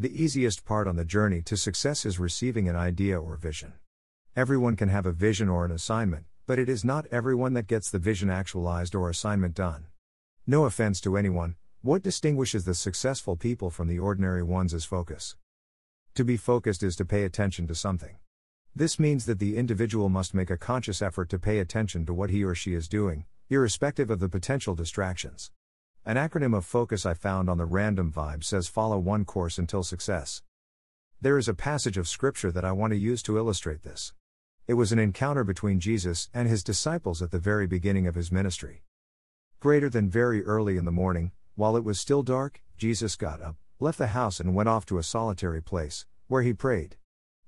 The easiest part on the journey to success is receiving an idea or vision. Everyone can have a vision or an assignment, but it is not everyone that gets the vision actualized or assignment done. No offense to anyone, what distinguishes the successful people from the ordinary ones is focus. To be focused is to pay attention to something. This means that the individual must make a conscious effort to pay attention to what he or she is doing, irrespective of the potential distractions. An acronym of focus I found on the Random Vibe says follow one course until success. There is a passage of scripture that I want to use to illustrate this. It was an encounter between Jesus and his disciples at the very beginning of his ministry. Very early in the morning, while it was still dark, Jesus got up, left the house and went off to a solitary place, where he prayed.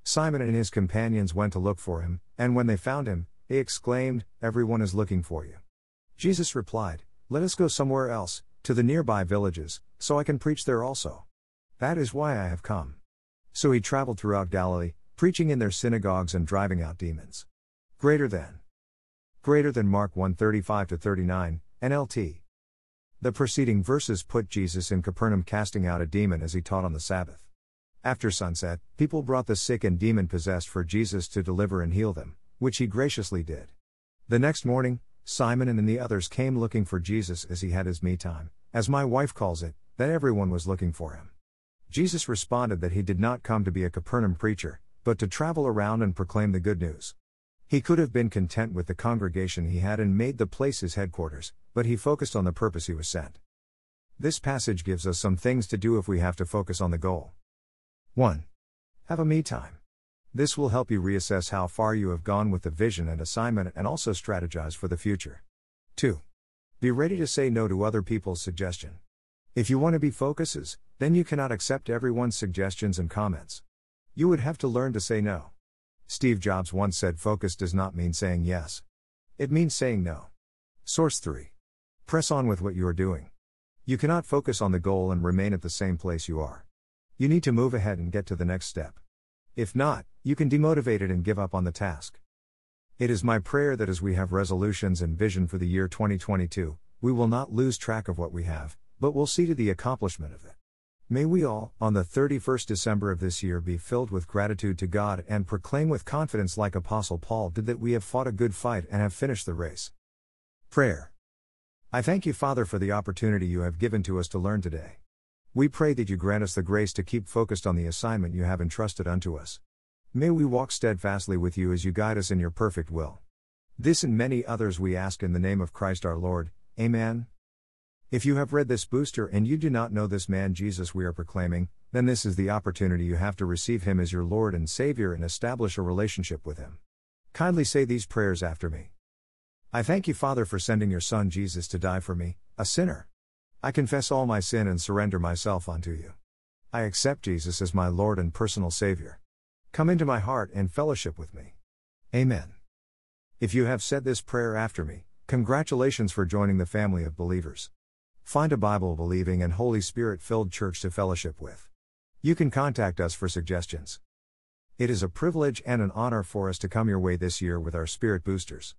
Simon and his companions went to look for him, and when they found him, they exclaimed, "Everyone is looking for you." Jesus replied, "Let us go somewhere else, to the nearby villages, so I can preach there also. That is why I have come." So he traveled throughout Galilee, preaching in their synagogues and driving out demons. Greater than Mark 1:35-39, NLT. The preceding verses put Jesus in Capernaum casting out a demon as he taught on the Sabbath. After sunset, people brought the sick and demon-possessed for Jesus to deliver and heal them, which he graciously did. The next morning, Simon and then the others came looking for Jesus as he had his me time, as my wife calls it, that everyone was looking for him. Jesus responded that he did not come to be a Capernaum preacher, but to travel around and proclaim the good news. He could have been content with the congregation he had and made the place his headquarters, but he focused on the purpose he was sent. This passage gives us some things to do if we have to focus on the goal. 1. Have a me time. This will help you reassess how far you have gone with the vision and assignment and also strategize for the future. 2. Be ready to say no to other people's suggestion. If you want to be focuses, then you cannot accept everyone's suggestions and comments. You would have to learn to say no. Steve Jobs once said focus does not mean saying yes. It means saying no. Source 3. Press on with what you are doing. You cannot focus on the goal and remain at the same place you are. You need to move ahead and get to the next step. If not, you can demotivate it and give up on the task. It is my prayer that as we have resolutions and vision for the year 2022, we will not lose track of what we have, but will see to the accomplishment of it. May we all, on the 31st December of this year, be filled with gratitude to God and proclaim with confidence like Apostle Paul did that we have fought a good fight and have finished the race. Prayer. I thank you, Father, for the opportunity you have given to us to learn today. We pray that you grant us the grace to keep focused on the assignment you have entrusted unto us. May we walk steadfastly with you as you guide us in your perfect will. This and many others we ask in the name of Christ our Lord. Amen. If you have read this booster and you do not know this man Jesus we are proclaiming, then this is the opportunity you have to receive him as your Lord and Savior and establish a relationship with him. Kindly say these prayers after me. I thank you, Father, for sending your Son Jesus to die for me, a sinner. I confess all my sin and surrender myself unto you. I accept Jesus as my Lord and personal Savior. Come into my heart and fellowship with me. Amen. If you have said this prayer after me, congratulations for joining the family of believers. Find a Bible-believing and Holy Spirit-filled church to fellowship with. You can contact us for suggestions. It is a privilege and an honor for us to come your way this year with our Spirit Boosters.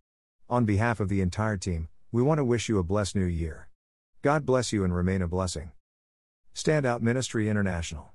On behalf of the entire team, we want to wish you a blessed new year. God bless you and remain a blessing. Standout Ministry International.